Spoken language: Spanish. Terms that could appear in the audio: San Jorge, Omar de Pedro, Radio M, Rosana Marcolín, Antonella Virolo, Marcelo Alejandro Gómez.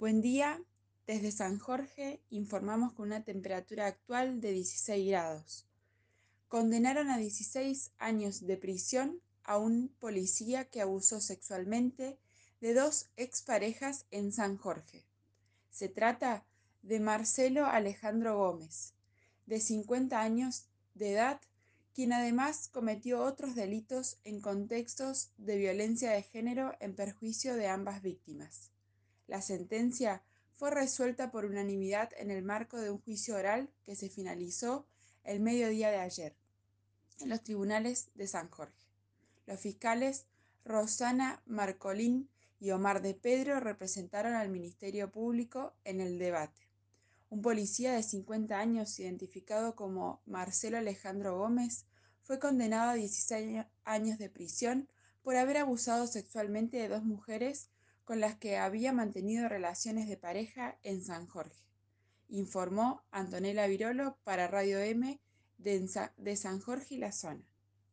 Buen día, desde San Jorge informamos con una temperatura actual de 16 grados. Condenaron a 16 años de prisión a un policía que abusó sexualmente de dos exparejas en San Jorge. Se trata de Marcelo Alejandro Gómez, de 50 años de edad, quien además cometió otros delitos en contextos de violencia de género en perjuicio de ambas víctimas. La sentencia fue resuelta por unanimidad en el marco de un juicio oral que se finalizó el mediodía de ayer en los tribunales de San Jorge. Los fiscales Rosana Marcolín y Omar de Pedro representaron al Ministerio Público en el debate. Un policía de 50 años, identificado como Marcelo Alejandro Gómez, fue condenado a 16 años de prisión por haber abusado sexualmente de dos mujeres con las que había mantenido relaciones de pareja en San Jorge, informó Antonella Virolo para Radio M de San Jorge y la zona.